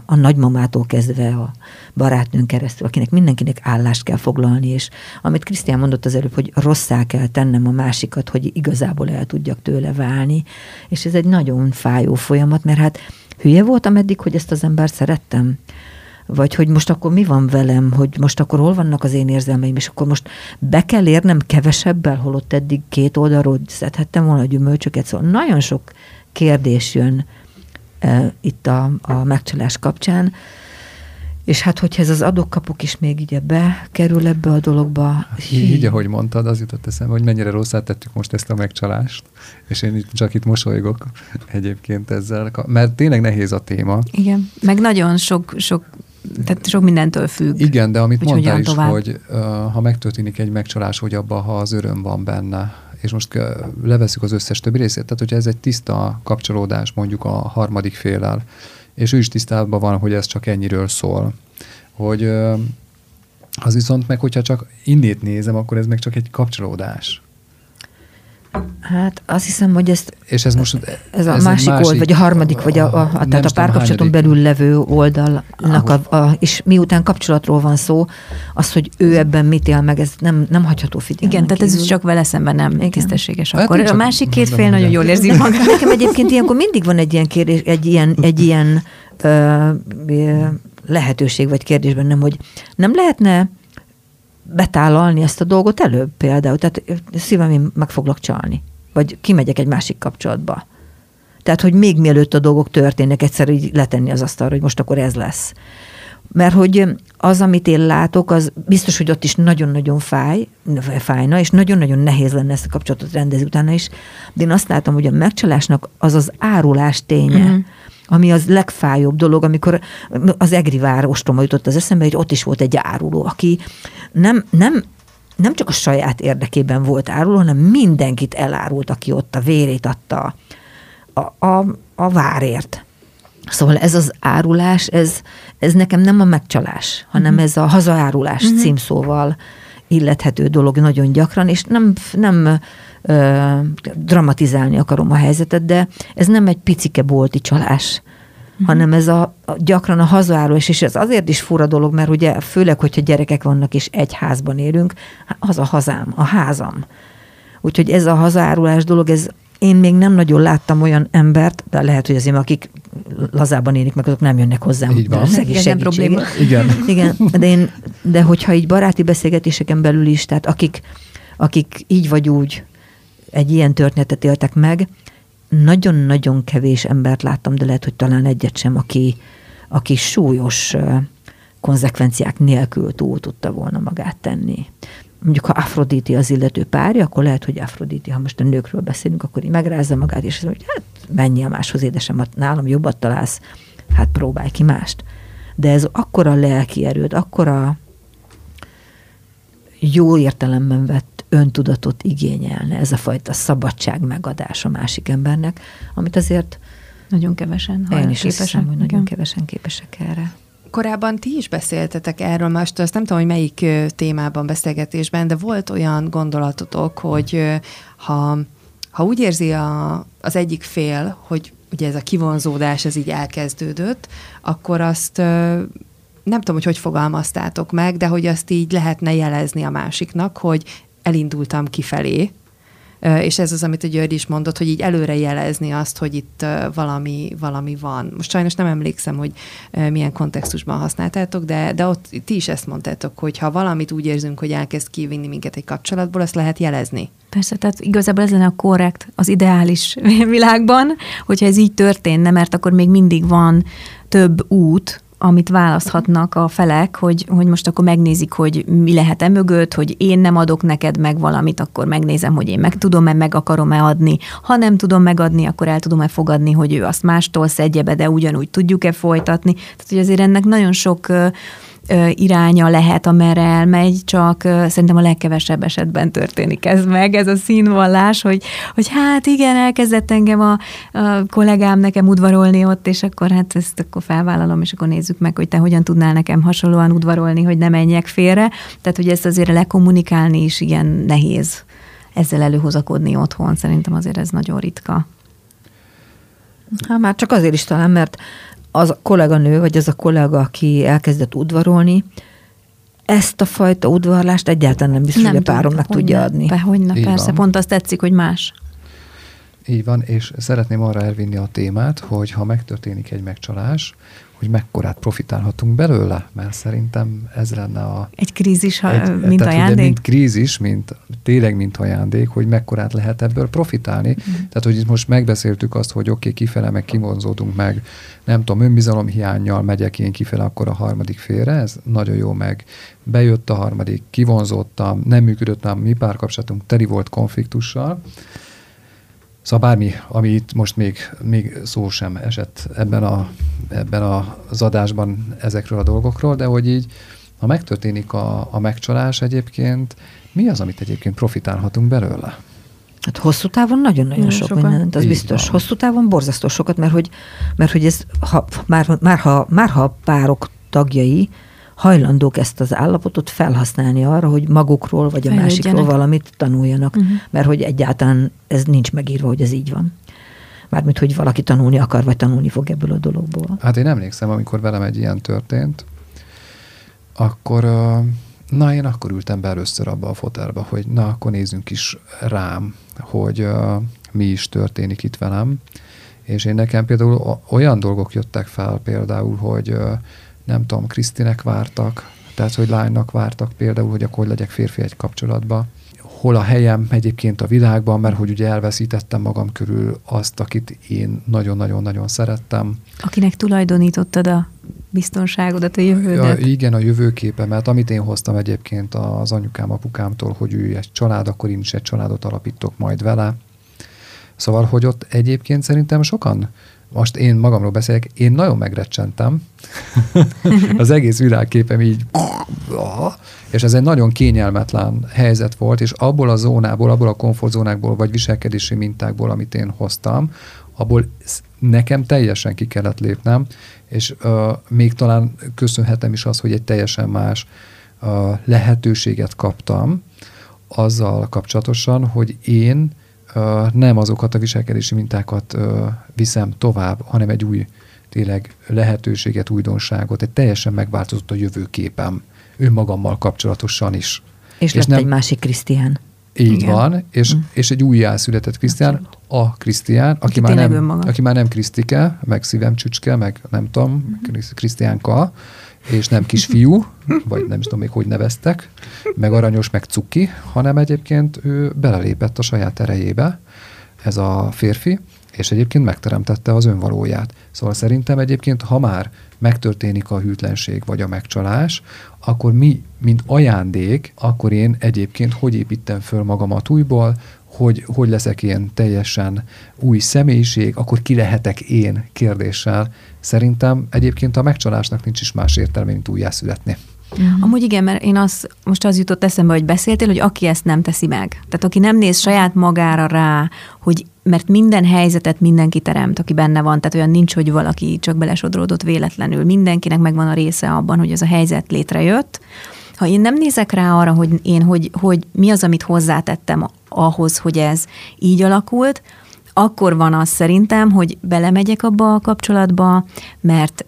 a nagymamától kezdve a barátnőn keresztül, akinek mindenkinek állást kell foglalni, és amit Krisztián mondott az előbb, hogy rosszá kell tennem a másikat, hogy igazából el tudjak tőle válni, és ez egy nagyon fájó folyamat, mert hát hülye voltam eddig, hogy ezt az embert szerettem, vagy hogy most akkor mi van velem, hogy most akkor hol vannak az én érzelmeim, és akkor most be kell érnem kevesebbel, holott eddig két oldalról szedhettem volna a gyümölcsöket, szóval nagyon sok kérdés jön itt a megcsalás kapcsán, és hát hogyha ez az adok-kapok is még így bekerül ebbe a dologba. Így, ahogy mondtad, az jutott eszembe, hogy mennyire rosszát tettük most ezt a megcsalást, és én csak itt mosolygok egyébként ezzel, mert tényleg nehéz a téma. Igen, meg nagyon sok mindentől függ. Igen, de amit mondtál is, hogy ha megtörténik egy megcsalás, hogy abban, ha az öröm van benne, és most levesszük az összes többi részét, tehát hogyha ez egy tiszta kapcsolódás mondjuk a harmadik féllel, és ő is tisztában van, hogy ez csak ennyiről szól, hogy az viszont meg, hogyha csak innét nézem, akkor ez meg csak egy kapcsolódás. Hát azt hiszem, hogy ez most tehát a párkapcsolaton belül levő oldalnak és miután kapcsolatról van szó, az, hogy ő ebben mit él meg, ez nem hagyható figyelmen. Igen, tehát ez csak vele szemben nem igen. tisztességes. Hát akkor a másik két fél nagyon jól érzi magát. Nekem egyébként ilyenkor mindig van egy ilyen kérdés, egy ilyen lehetőség vagy kérdés bennem, hogy nem lehetne betállalni ezt a dolgot előbb például. Tehát szívem, én meg foglak csalni. Vagy kimegyek egy másik kapcsolatba. Tehát, hogy még mielőtt a dolgok történnek, egyszer így letenni az asztalra, hogy most akkor ez lesz. Mert hogy az, amit én látok, az biztos, hogy ott is nagyon-nagyon fájna, és nagyon-nagyon nehéz lenne ezt a kapcsolatot rendezni utána is. De én azt látom, hogy a megcsalásnak az árulás ténye, ami az legfájóbb dolog, amikor az Egri Vár ostroma jutott az eszembe, hogy ott is volt egy áruló, aki nem csak a saját érdekében volt áruló, hanem mindenkit elárult, aki ott a vérét adta a várért. Szóval ez az árulás, ez nekem nem a megcsalás, hanem ez a hazaárulás címszóval illethető dolog nagyon gyakran, és nem dramatizálni akarom a helyzetet, de ez nem egy picike bolti csalás, hanem ez gyakran a hazaárulás, és ez azért is fura dolog, mert ugye főleg, hogyha gyerekek vannak, és egy házban élünk, az a hazám, a házam. Úgyhogy ez a hazaárulás dolog, én még nem nagyon láttam olyan embert, de lehet, hogy azért, akik lazában élik meg, azok nem jönnek hozzám. Így van. Igen, de hogyha így baráti beszélgetéseken belül is, tehát akik így vagy úgy egy ilyen történetet éltek meg, nagyon-nagyon kevés embert láttam, de lehet, hogy talán egyet sem, aki súlyos konzekvenciák nélkül túl tudta volna magát tenni. Mondjuk, ha Afrodíti az illető párja, akkor lehet, hogy Afrodíti, ha most a nőkről beszélünk, akkor így megrázza magát, és azt mondja, hogy hát menjél máshoz, édesem, nálam jobbat találsz, hát próbálj ki mást. De ez akkora lelki erőd, akkora jó értelemben vett öntudatot igényelne ez a fajta szabadság megadás a másik embernek, amit azért nagyon kevesen, képesek erre. Korábban ti is beszéltetek erről most, azt nem tudom, hogy melyik témában, beszélgetésben, de volt olyan gondolatotok, hogy ha úgy érzi az egyik fél, hogy ugye ez a kivonzódás, ez így elkezdődött, akkor azt nem tudom, hogy fogalmaztátok meg, de hogy azt így lehetne jelezni a másiknak, hogy elindultam kifelé, És ez az, amit a György is mondott, hogy így előre jelezni azt, hogy itt valami van. Most sajnos nem emlékszem, hogy milyen kontextusban használtátok, de ott ti is ezt mondtátok, hogy ha valamit úgy érzünk, hogy elkezd kivinni minket egy kapcsolatból, azt lehet jelezni. Persze, tehát igazából ez lenne a korrekt, az ideális világban, hogyha ez így történne, mert akkor még mindig van több út, amit választhatnak a felek, hogy most akkor megnézik, hogy mi lehet-e mögött, hogy én nem adok neked meg valamit, akkor megnézem, hogy én meg tudom-e, meg akarom-e adni. Ha nem tudom megadni, akkor el tudom-e fogadni, hogy ő azt mástól szedje be, de ugyanúgy tudjuk-e folytatni. Tehát, hogy azért ennek nagyon sok iránya lehet, amerre elmegy, csak szerintem a legkevesebb esetben történik ez meg, ez a színvallás, hogy hát igen, elkezdett engem a kollégám nekem udvarolni ott, és akkor hát ezt akkor felvállalom, és akkor nézzük meg, hogy te hogyan tudnál nekem hasonlóan udvarolni, hogy ne menjek félre. Tehát, hogy ezt azért lekommunikálni is igen nehéz ezzel előhozakodni otthon. Szerintem azért ez nagyon ritka. Hát már csak azért is talán, mert az a kolléganő, vagy az a kolléga, aki elkezdett udvarolni, ezt a fajta udvarlást egyáltalán nem biztos, hogy a páromnak tudja adni. Persze, pont azt tetszik, hogy más. Így van, és szeretném arra elvinni a témát, hogy ha megtörténik egy megcsalás, hogy mekkorát profitálhatunk belőle, mert szerintem ez lenne a... Egy krízis, mint ajándék? Ugye, mint krízis, tényleg mint ajándék, hogy mekkorát lehet ebből profitálni. Mm. Tehát, hogy itt most megbeszéltük azt, hogy oké, kifele, meg kivonzódunk meg, nem tudom, önbizalomhiánnyal megyek én kifele, akkor a harmadik félre, ez nagyon jó meg. Bejött a harmadik, kivonzottam, nem működött a mi párkapcsolatunk, teli volt konfliktussal. Szóval bármi, ami itt most még szó sem esett ebben az adásban ezekről a dolgokról, de hogy így, ha megtörténik a megcsalás egyébként, mi az, amit egyébként profitálhatunk belőle? Hát hosszú távon nagyon-nagyon sok mindent, az így biztos. Van. Hosszú távon borzasztó sokat, mert hogy ez, ha a párok tagjai hajlandók ezt az állapotot felhasználni arra, hogy magukról vagy a másikról valamit tanuljanak, mert hogy egyáltalán ez nincs megírva, hogy ez így van. Mármint, hogy valaki tanulni akar, vagy tanulni fog ebből a dologból. Hát én emlékszem, amikor velem egy ilyen történt, akkor én akkor ültem be először abba a fotelba, hogy na, akkor nézzünk is rám, hogy mi is történik itt velem. És én nekem például olyan dolgok jöttek fel például, hogy nem tudom, Krisztinek vártak, tehát, hogy lánynak vártak például, hogy akkor legyek férfi egy kapcsolatba. Hol a helyem egyébként a világban, mert hogy ugye elveszítettem magam körül azt, akit én nagyon-nagyon-nagyon szerettem. Akinek tulajdonítottad a biztonságodat, a jövődet. Igen, a jövőképemet, amit én hoztam egyébként az anyukám, apukámtól, hogy ő egy család, akkor én is egy családot alapítok majd vele. Szóval, hogy ott egyébként szerintem sokan, most én magamról beszélek, én nagyon megrecsentem. Az egész világképem így, és ez egy nagyon kényelmetlen helyzet volt, és abból a zónából, abból a komfortzónákból, vagy viselkedési mintákból, amit én hoztam, abból nekem teljesen ki kellett lépnem, és még talán köszönhetem is azt, hogy egy teljesen más lehetőséget kaptam azzal kapcsolatosan, hogy én nem azokat a viselkedési mintákat viszem tovább, hanem egy új tényleg lehetőséget, újdonságot, egy teljesen megváltozott a jövőképem önmagammal kapcsolatosan is. És lett egy másik Krisztián. Így igen. Van, és egy újjászületett Krisztián, a Krisztián, aki már nem Krisztike, meg szívem csücske, meg nem tudom, Krisztiánka, és nem kisfiú, vagy nem is tudom még, hogy neveztek, meg aranyos, meg cuki, hanem egyébként ő belelépett a saját erejébe, ez a férfi, és egyébként megteremtette az önvalóját. Szóval szerintem egyébként, ha már megtörténik a hűtlenség vagy a megcsalás, akkor mi, mint ajándék, akkor én egyébként hogy építem föl magamat újból, hogy leszek én teljesen új személyiség, akkor ki lehetek én kérdéssel. Szerintem egyébként a megcsalásnak nincs is más értelme, mint újjászületni. Mm. Amúgy igen, mert most az jutott eszembe, hogy beszéltél, hogy aki ezt nem teszi meg. Tehát aki nem néz saját magára rá, hogy mert minden helyzetet mindenki teremt, aki benne van, tehát olyan nincs, hogy valaki csak belesodródott véletlenül. Mindenkinek megvan a része abban, hogy ez a helyzet létrejött. Ha én nem nézek rá arra, hogy én hogy mi az, amit hozzátettem ahhoz, hogy ez így alakult, akkor van az szerintem, hogy belemegyek abba a kapcsolatba, mert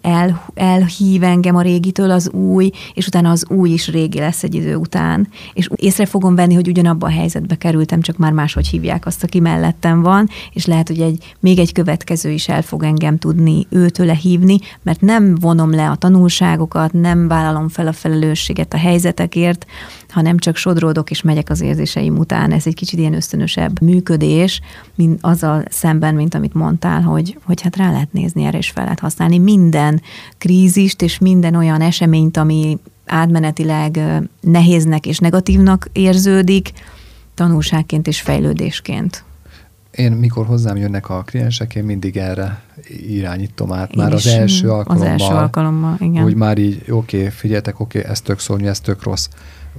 elhív engem a régitől az új, és utána az új is régi lesz egy idő után. És észre fogom venni, hogy ugyanabba a helyzetbe kerültem, csak már máshogy hívják azt, aki mellettem van, és lehet, hogy még egy következő is el fog engem tudni őtőle hívni, mert nem vonom le a tanulságokat, nem vállalom fel a felelősséget a helyzetekért, hanem csak sodródok és megyek az érzéseim után. Ez egy kicsit ilyen ösztönösebb működés, mint azzal szemben, mint amit mondtál, hogy hát rá lehet nézni erre, és fel lehet használni minden krízist, és minden olyan eseményt, ami átmenetileg nehéznek és negatívnak érződik, tanulságként és fejlődésként. Én, mikor hozzám jönnek a kliensek, én mindig erre irányítom át. Már az első alkalommal. Az első alkalommal, igen. Úgy már így, oké, figyeljetek, oké, ez tök szörnyű, ez tök rossz,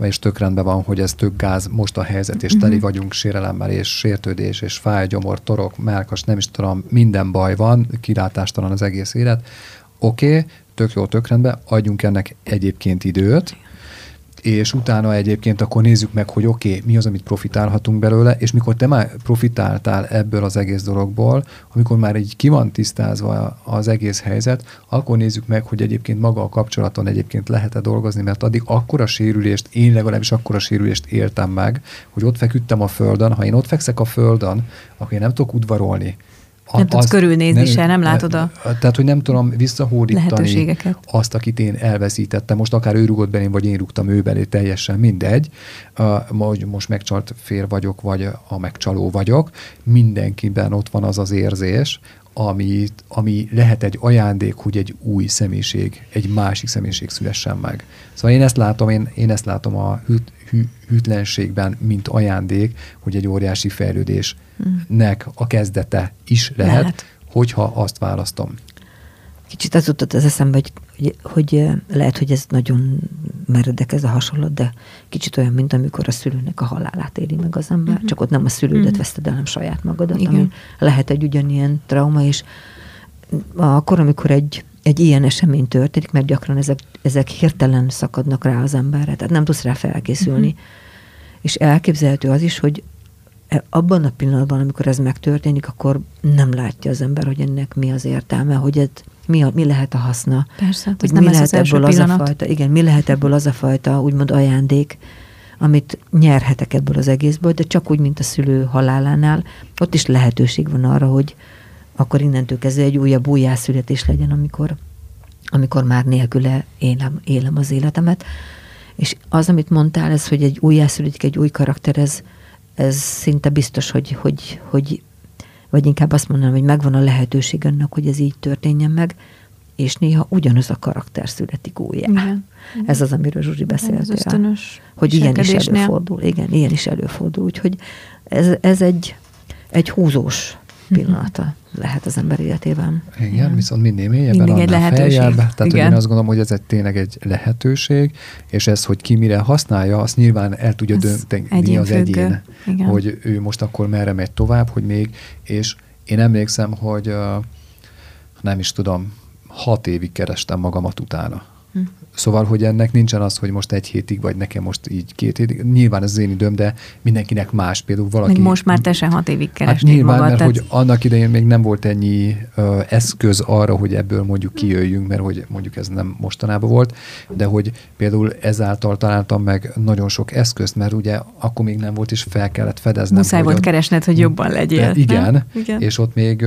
és tök rendben van, hogy ez tök gáz, most a helyzet, és teli vagyunk sérelemmel, és sértődés, és fáj, gyomor, torok, mellkas, nem is tudom, minden baj van, kilátástalan az egész élet. Oké, tök jó, tök rendben, adjunk ennek egyébként időt, és utána egyébként akkor nézzük meg, hogy oké, mi az, amit profitálhatunk belőle, és mikor te már profitáltál ebből az egész dologból, amikor már így ki van tisztázva az egész helyzet, akkor nézzük meg, hogy egyébként maga a kapcsolaton egyébként lehet-e dolgozni, mert addig akkora sérülést, én legalábbis akkora sérülést éltem meg, hogy ott feküdtem a földön, ha én ott fekszek a földön, akkor én nem tudok udvarolni. Nem tudsz körülnézni se, nem látod a... Tehát, hogy nem tudom visszahódítani azt, akit én elveszítettem. Most akár ő rúgott belém, vagy én rúgtam ő belé, teljesen mindegy. Most megcsalt fér vagyok, vagy a megcsaló vagyok. Mindenkiben ott van az az érzés, ami lehet egy ajándék, hogy egy új személyiség, egy másik személyiség szülessen meg. Szóval én ezt látom a hűtlenségben, mint ajándék, hogy egy óriási fejlődésnek a kezdete is lehet, hogyha azt választom. Kicsit az jutott az eszembe, hogy lehet, hogy ez nagyon meredek ez a hasonlat, de kicsit olyan, mint amikor a szülőnek a halálát éli meg az ember, csak ott nem a szülődet veszted el, hanem saját magadat, igen. Ami lehet egy ugyanilyen trauma, és akkor, amikor egy ilyen esemény történik, mert gyakran ezek hirtelen szakadnak rá az emberre, tehát nem tudsz rá felkészülni. És elképzelhető az is, hogy abban a pillanatban, amikor ez megtörténik, akkor nem látja az ember, hogy ennek mi az értelme, hogy ez mi lehet a haszna. Persze, hogy mi lehet ebből az a fajta, úgymond ajándék, amit nyerhetek ebből az egészből, de csak úgy, mint a szülő halálánál, ott is lehetőség van arra, hogy akkor innentől kezdve egy újabb újjászületés legyen, amikor már nélküle élem az életemet. És az, amit mondtál, ez, hogy egy újjászületik, egy új karakter, ez szinte biztos, hogy vagy inkább azt mondanám, hogy megvan a lehetőség annak, hogy ez így történjen meg, és néha ugyanaz a karakter születik újjá. Igen. Ez az, amiről Zsuzsi beszélt. Hogy ilyen is előfordul. Igen, ilyen is előfordul. Úgyhogy ez egy húzós pillanata lehet az ember életében. Igen. Viszont minél mélyebben, annál feljebb. Tehát igen. Én azt gondolom, hogy ez tényleg egy lehetőség, és ez, hogy ki mire használja, azt nyilván el tudja dönteni az egyén. Igen. Hogy ő most akkor merre megy tovább, hogy még, és én emlékszem, hogy nem is tudom, 6 évig kerestem magamat utána. Szóval, hogy ennek nincsen az, hogy most 1 hétig, vagy nekem most így 2 hétig. Nyilván ez az én időm, de mindenkinek más. Például valaki... Még most már te sem 6 évig keresnéd hát nyilván, magad. Mert tehát... hogy annak idején még nem volt ennyi eszköz arra, hogy ebből mondjuk kijöjjünk, mert hogy mondjuk ez nem mostanában volt, de hogy például ezáltal találtam meg nagyon sok eszközt, mert ugye akkor még nem volt, és fel kellett fedeznem. Muszáj volt keresned, hogy jobban legyél. Igen, és ott még...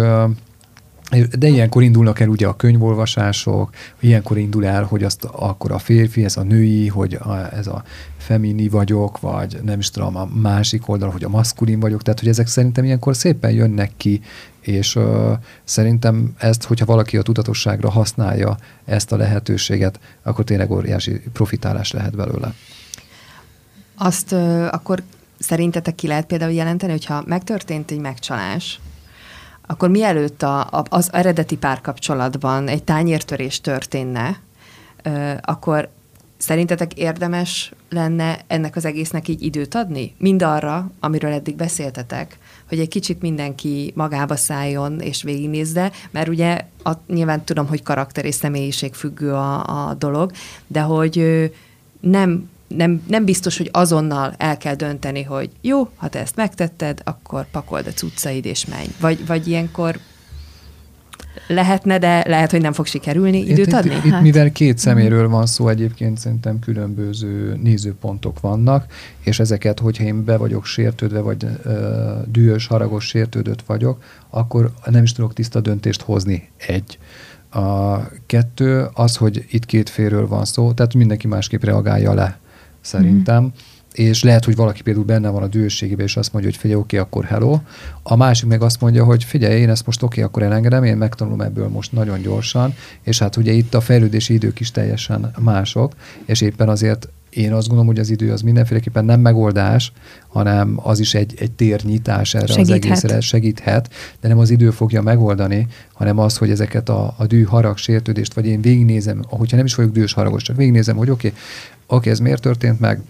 De ilyenkor indulnak el ugye a könyvolvasások, ilyenkor indul el, hogy azt akkor a férfi, ez a női, hogy ez a femini vagyok, vagy nem is tudom, a másik oldal, hogy a maszkulin vagyok, tehát hogy ezek szerintem ilyenkor szépen jönnek ki, és szerintem ezt, hogyha valaki a tudatosságra használja ezt a lehetőséget, akkor tényleg óriási profitálás lehet belőle. Azt akkor szerintetek ki lehet például jelenteni, hogyha megtörtént egy megcsalás, akkor mielőtt az eredeti párkapcsolatban egy tányértörés történne, akkor szerintetek érdemes lenne ennek az egésznek így időt adni? Mind arra, amiről eddig beszéltetek, hogy egy kicsit mindenki magába szálljon és végignézze, mert ugye nyilván tudom, hogy karakter és személyiség függő a dolog, de hogy nem nem biztos, hogy azonnal el kell dönteni, hogy jó, ha te ezt megtetted, akkor pakold a cuccaid és menj. Vagy ilyenkor lehetne, de lehet, hogy nem fog sikerülni időt adni. Itt mivel két szeméről van szó, egyébként szerintem különböző nézőpontok vannak, és ezeket, hogyha én be vagyok sértődve, vagy dühös, haragos, sértődött vagyok, akkor nem is tudok tiszta döntést hozni. A kettő az, hogy itt két félről van szó, tehát mindenki másképp reagálja le, szerintem. Mm. És lehet, hogy valaki például benne van a dühösségében, és azt mondja, hogy figyelj, oké, akkor hello. A másik meg azt mondja, hogy figyelj, én ezt most oké, akkor elengedem, én megtanulom ebből most nagyon gyorsan, és hát ugye itt a fejlődési idők is teljesen mások, és éppen azért én azt gondolom, hogy az idő az mindenféleképpen nem megoldás, hanem az is egy térnyitás erre segíthet. Az egészre segíthet, de nem az idő fogja megoldani, hanem az, hogy ezeket a düh, harag, sértődést, vagy én végignézem, hogyha nem is vagyok dühös, haragos, csak végignézem, hogy oké, ez miért történt meg,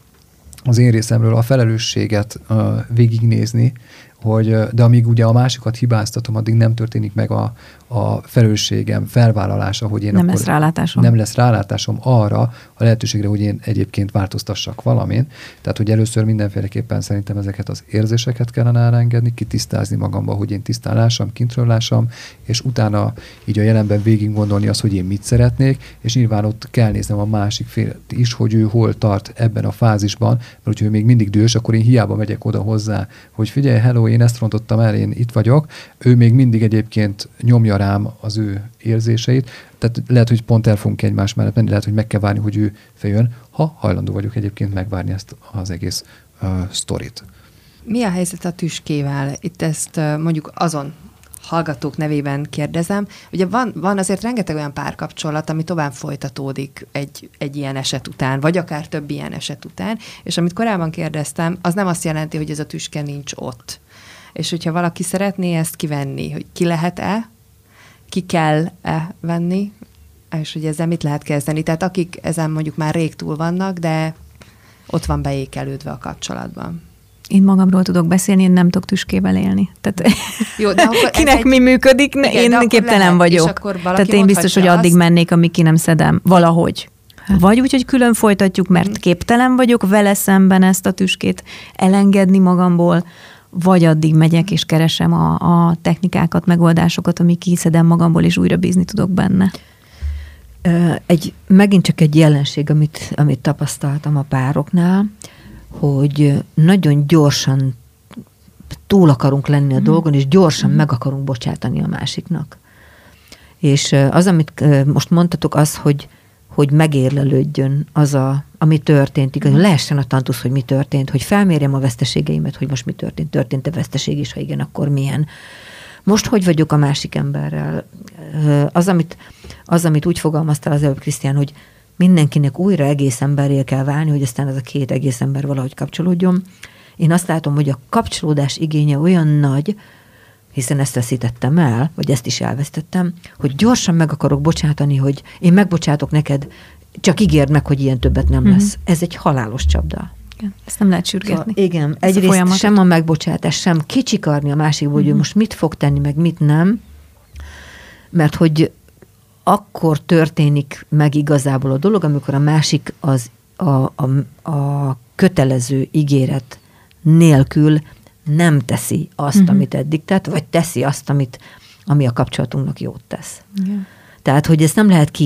az én részemről a felelősséget végignézni, de amíg ugye a másikat hibáztatom, addig nem történik meg a felelősségem felvállalása, hogy én nem lesz rálátásom. Nem lesz rálátásom arra a lehetőségre, hogy én egyébként változtassak valamin. Tehát, hogy először mindenféleképpen szerintem ezeket az érzéseket kellene elengedni, kitisztázni magamba, hogy én tisztán lássam, kintről lássam, és utána így a jelenben végig gondolni azt, hogy én mit szeretnék, és nyilván ott kell néznem a másik félet is, hogy ő hol tart ebben a fázisban, mert hogyha ő még mindig dühös, akkor én hiába megyek oda hozzá, hogy figyelj, hello, én ezt rontottam el, én itt vagyok, ő még mindig egyébként nyomja rám az ő érzéseit, tehát lehet, hogy pont el fogunk egymás mellett menni, lehet, hogy meg kell várni, hogy ő feljön, ha hajlandó vagyok egyébként megvárni ezt az egész sztorit. Mi a helyzet a tüskével? Itt ezt mondjuk azon hallgatók nevében kérdezem. Ugye van azért rengeteg olyan párkapcsolat, ami tovább folytatódik egy ilyen eset után, vagy akár több ilyen eset után, és amit korábban kérdeztem, az nem azt jelenti, hogy ez a tüske nincs ott. És hogyha valaki szeretné ezt kivenni, hogy ki lehet-e, ki kell-e venni, és hogy ezzel mit lehet kezdeni. Tehát akik ezen mondjuk már rég túl vannak, de ott van beékelődve a kapcsolatban. Én magamról tudok beszélni, én nem tudok tüskével élni. Tehát jó, de akkor kinek mi működik, igen, én képtelen vagyok. Tehát én biztos, hogy addig mennék, amíg ki nem szedem. Valahogy. Vagy úgy, hogy külön folytatjuk, mert képtelen vagyok vele szemben ezt a tüskét elengedni magamból, vagy addig megyek és keresem a technikákat, megoldásokat, amik kiszedem magamból, és újra bízni tudok benne. Megint csak egy jelenség, amit tapasztaltam a pároknál, hogy nagyon gyorsan túl akarunk lenni a dolgon, és gyorsan meg akarunk bocsátani a másiknak. És az, amit most mondtatok, az, hogy megérlelődjön az, ami történt, igaz, lehessen a tantusz, hogy mi történt, hogy felmérjem a veszteségeimet, hogy most mi történt, történt-e veszteség is, ha igen, akkor milyen. Most hogy vagyok a másik emberrel? Az, amit úgy fogalmaztál az előbb, Krisztián, hogy mindenkinek újra egész emberré kell válni, hogy aztán az a két egész ember valahogy kapcsolódjon. Én azt látom, hogy a kapcsolódás igénye olyan nagy, hiszen ezt veszítettem el, vagy ezt is elvesztettem, hogy gyorsan meg akarok bocsátani, hogy én megbocsátok neked, csak ígérd meg, hogy ilyen többet nem lesz. Ez egy halálos csapda. Igen. Ezt nem lehet sürgetni. Szóval, igen, egyrészt sem a megbocsátás, sem kicsikarni a másikból, hogy ő most mit fog tenni, meg mit nem, mert hogy akkor történik meg igazából a dolog, amikor a másik az a kötelező ígéret nélkül nem teszi azt, amit eddig tett, vagy teszi azt, ami a kapcsolatunknak jót tesz. Yeah. Tehát, hogy ezt nem lehet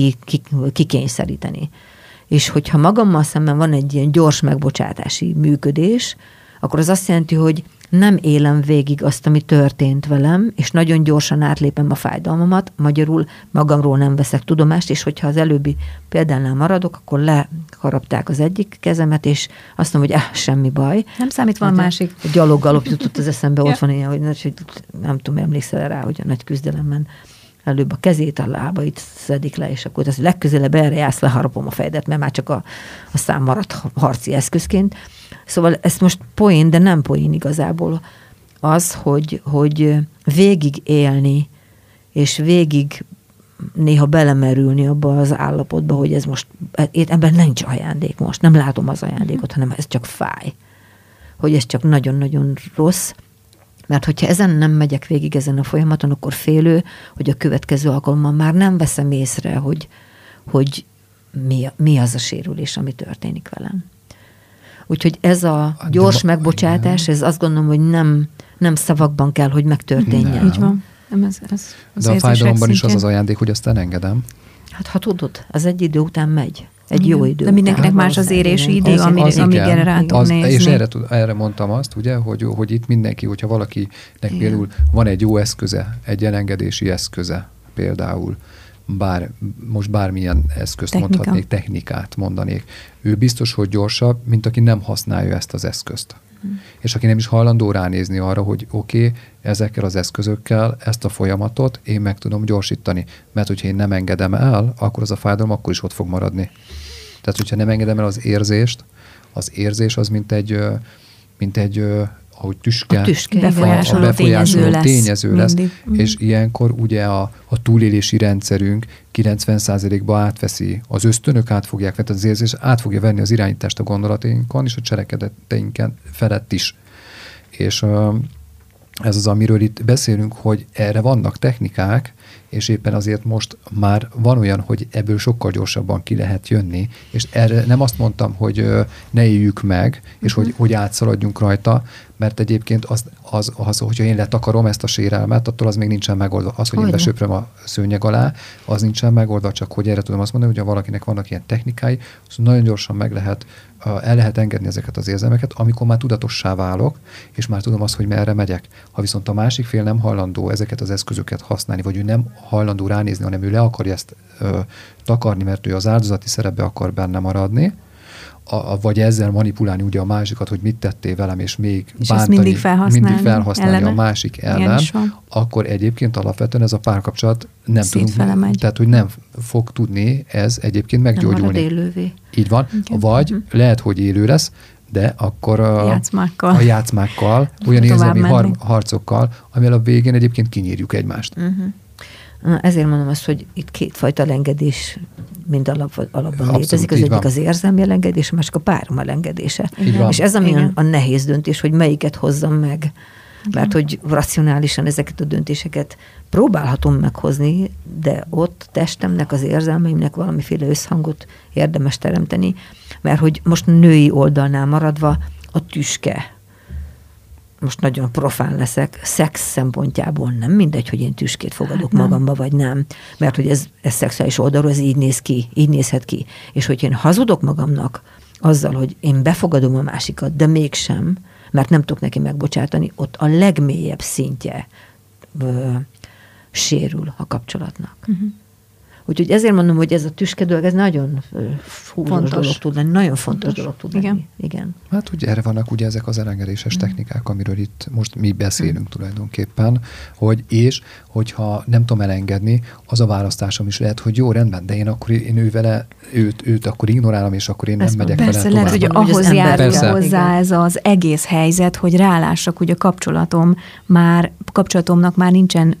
kikényszeríteni. És hogyha magammal szemben van egy ilyen gyors megbocsátási működés, akkor az azt jelenti, hogy nem élem végig azt, ami történt velem, és nagyon gyorsan átlépem a fájdalmamat, magyarul magamról nem veszek tudomást, és hogyha az előbbi példánál maradok, akkor leharapták az egyik kezemet, és azt mondom, hogy semmi baj. Nem számít, van másik. A gyaloggalop jutott az eszembe, ott van ilyen, hogy nem tudom, emlékszel rá, hogy a nagy küzdelemben előbb a kezét, a lábait szedik le, és akkor az, hogy legközelebb erre jársz, leharapom a fejedet, mert már csak a szám maradt harci eszközként. Szóval ez most poén, de nem poén igazából az, hogy végig élni, és végig néha belemerülni abba az állapotba, hogy ez most, ebben nincs ajándék most, nem látom az ajándékot, hanem ez csak fáj. Hogy ez csak nagyon-nagyon rossz, mert hogyha ezen nem megyek végig ezen a folyamaton, akkor félő, hogy a következő alkalommal már nem veszem észre, hogy mi az a sérülés, ami történik velem. Úgyhogy ez a gyors megbocsátás, ez azt gondolom, hogy nem szavakban kell, hogy megtörténjen. Nem. Így van. Ez de a fájdalomban is az az ajándék, hogy azt elengedem. Hát ha tudod, az egy idő után megy. Egy jó idő. De mindenkinek más az érési idő, amire rá tud nézni. És erre mondtam azt, ugye, hogy itt mindenki, hogyha valakinek például van egy jó eszköze, egy elengedési eszköze például, most bármilyen eszközt mondhatnék, technikát mondanék, ő biztos, hogy gyorsabb, mint aki nem használja ezt az eszközt. És aki nem is hajlandó ránézni arra, hogy oké, ezekkel az eszközökkel ezt a folyamatot én meg tudom gyorsítani. Mert hogyha én nem engedem el, akkor az a fájdalom akkor is ott fog maradni. Tehát, hogyha nem engedem el az érzést, az érzés az mint egy ahogy tüske befolyásoló tényező lesz. És ilyenkor ugye a túlélési rendszerünk 90%-ba átveszi. Az ösztönök át fogják venni, az érzés át fogja venni az irányítást a gondolatainkon és a cselekedeteinken felett is. És ez az, amiről itt beszélünk, hogy erre vannak technikák, és éppen azért most már van olyan, hogy ebből sokkal gyorsabban ki lehet jönni, és erre nem azt mondtam, hogy ne éljük meg, és hogy átszaladjunk rajta, mert egyébként az, hogyha én letakarom ezt a sérelmet, attól az még nincsen megoldva. Az, hogy én besöpröm a szőnyeg alá, az nincsen megoldva, csak hogy erre tudom azt mondani, hogy ha valakinek vannak ilyen technikái, az nagyon gyorsan el lehet engedni ezeket az érzelmeket, amikor már tudatossá válok, és már tudom azt, hogy merre megyek. Ha viszont a másik fél nem hajlandó ezeket az eszközöket használni, vagy ő nem hajlandó ránézni, hanem ő le akarja ezt takarni, mert ő az áldozati szerepbe akar benne maradni, vagy ezzel manipulálni ugye a másikat, hogy mit tettél velem, és még és bántani, mindig felhasználni ellene, a másik ellen, akkor egyébként alapvetően ez a párkapcsolat nem tudunk, tehát hogy nem fog tudni ez egyébként meggyógyulni. Így van. Igen. Vagy lehet, hogy élő lesz, de akkor a játszmákkal olyan érzelmi harcokkal, amivel a végén egyébként kinyírjuk egymást. Ezért mondom azt, hogy itt kétfajta elengedés mind alapban létezik. Az egyik az érzelmi elengedés, a másik a párom elengedése. És ez ami a nehéz döntés, hogy melyiket hozzam meg. Mert hogy racionálisan ezeket a döntéseket próbálhatom meghozni, de ott testemnek, az érzelmeimnek valamiféle összhangot érdemes teremteni, mert hogy most női oldalnál maradva a tüske, most nagyon profán leszek, szex szempontjából nem mindegy, hogy én tüskét fogadok magamba, vagy nem. Mert hogy ez szexuális oldalról, ez így nézhet ki. És hogy én hazudok magamnak azzal, hogy én befogadom a másikat, de mégsem, mert nem tudok neki megbocsátani, ott a legmélyebb szintje sérül a kapcsolatnak. Úgyhogy ezért mondom, hogy ez a tüske dolog, ez nagyon fontos dolog tud lenni, nagyon fontos dolog tud lenni. Igen. Hát ugye erre vannak ugye ezek az elengedéses technikák, amiről itt most mi beszélünk tulajdonképpen, hogyha nem tudom elengedni, az a választásom is lehet, hogy jó, rendben, de én akkor őt akkor ignorálom, és akkor én nem megyek vele tovább. Lehet, hogy ahhoz járul hozzá ez az egész helyzet, hogy rálássak, hogy a kapcsolatomnak már nincsen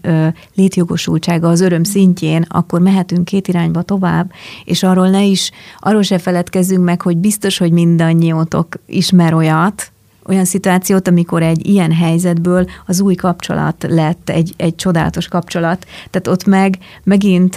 létjogosultsága az öröm szintjén, akkor mehetünk két irányba tovább, és arról se feledkezzünk meg, hogy biztos, hogy mindannyiótok ismer olyan szituációt, amikor egy ilyen helyzetből az új kapcsolat lett egy csodálatos kapcsolat. Tehát ott megint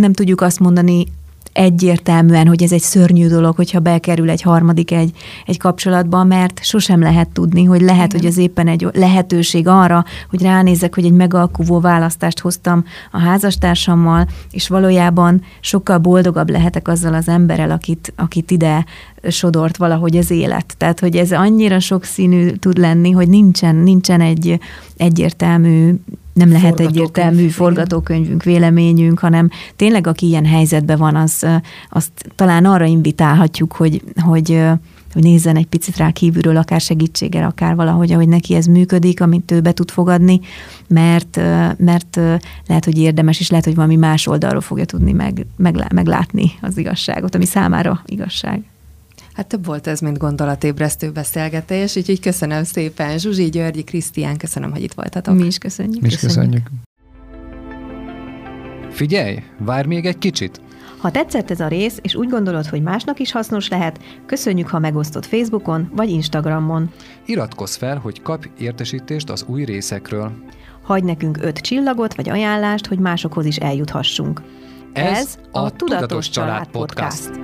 nem tudjuk azt mondani egyértelműen, hogy ez egy szörnyű dolog, hogyha bekerül egy harmadik egy kapcsolatba, mert sosem lehet tudni, hogy hogy az éppen egy lehetőség arra, hogy ránézek, hogy egy megalkuvó választást hoztam a házastársammal, és valójában sokkal boldogabb lehetek azzal az emberrel, akit ide sodort valahogy az élet. Tehát, hogy ez annyira sokszínű tud lenni, hogy nincsen egy egyértelmű, nem lehet egyértelmű forgatókönyvünk, véleményünk, hanem tényleg, aki ilyen helyzetben van, azt talán arra invitálhatjuk, hogy nézzen egy picit rá kívülről, akár segítséggel, akár valahogy, ahogy neki ez működik, amit ő be tud fogadni, mert lehet, hogy érdemes, és lehet, hogy valami más oldalról fogja tudni meglátni az igazságot, ami számára igazság. Hát több volt ez, mint gondolatébresztő beszélgetés, úgyhogy köszönöm szépen. Zsuzsi, Györgyi, Krisztián, köszönöm, hogy itt voltatok. Mi is köszönjük. Figyelj, várj még egy kicsit! Ha tetszett ez a rész, és úgy gondolod, hogy másnak is hasznos lehet, köszönjük, ha megosztod Facebookon vagy Instagramon. Iratkozz fel, hogy kapj értesítést az új részekről. Hagyj nekünk 5 csillagot vagy ajánlást, hogy másokhoz is eljuthassunk. Ez a Tudatos Család Podcast.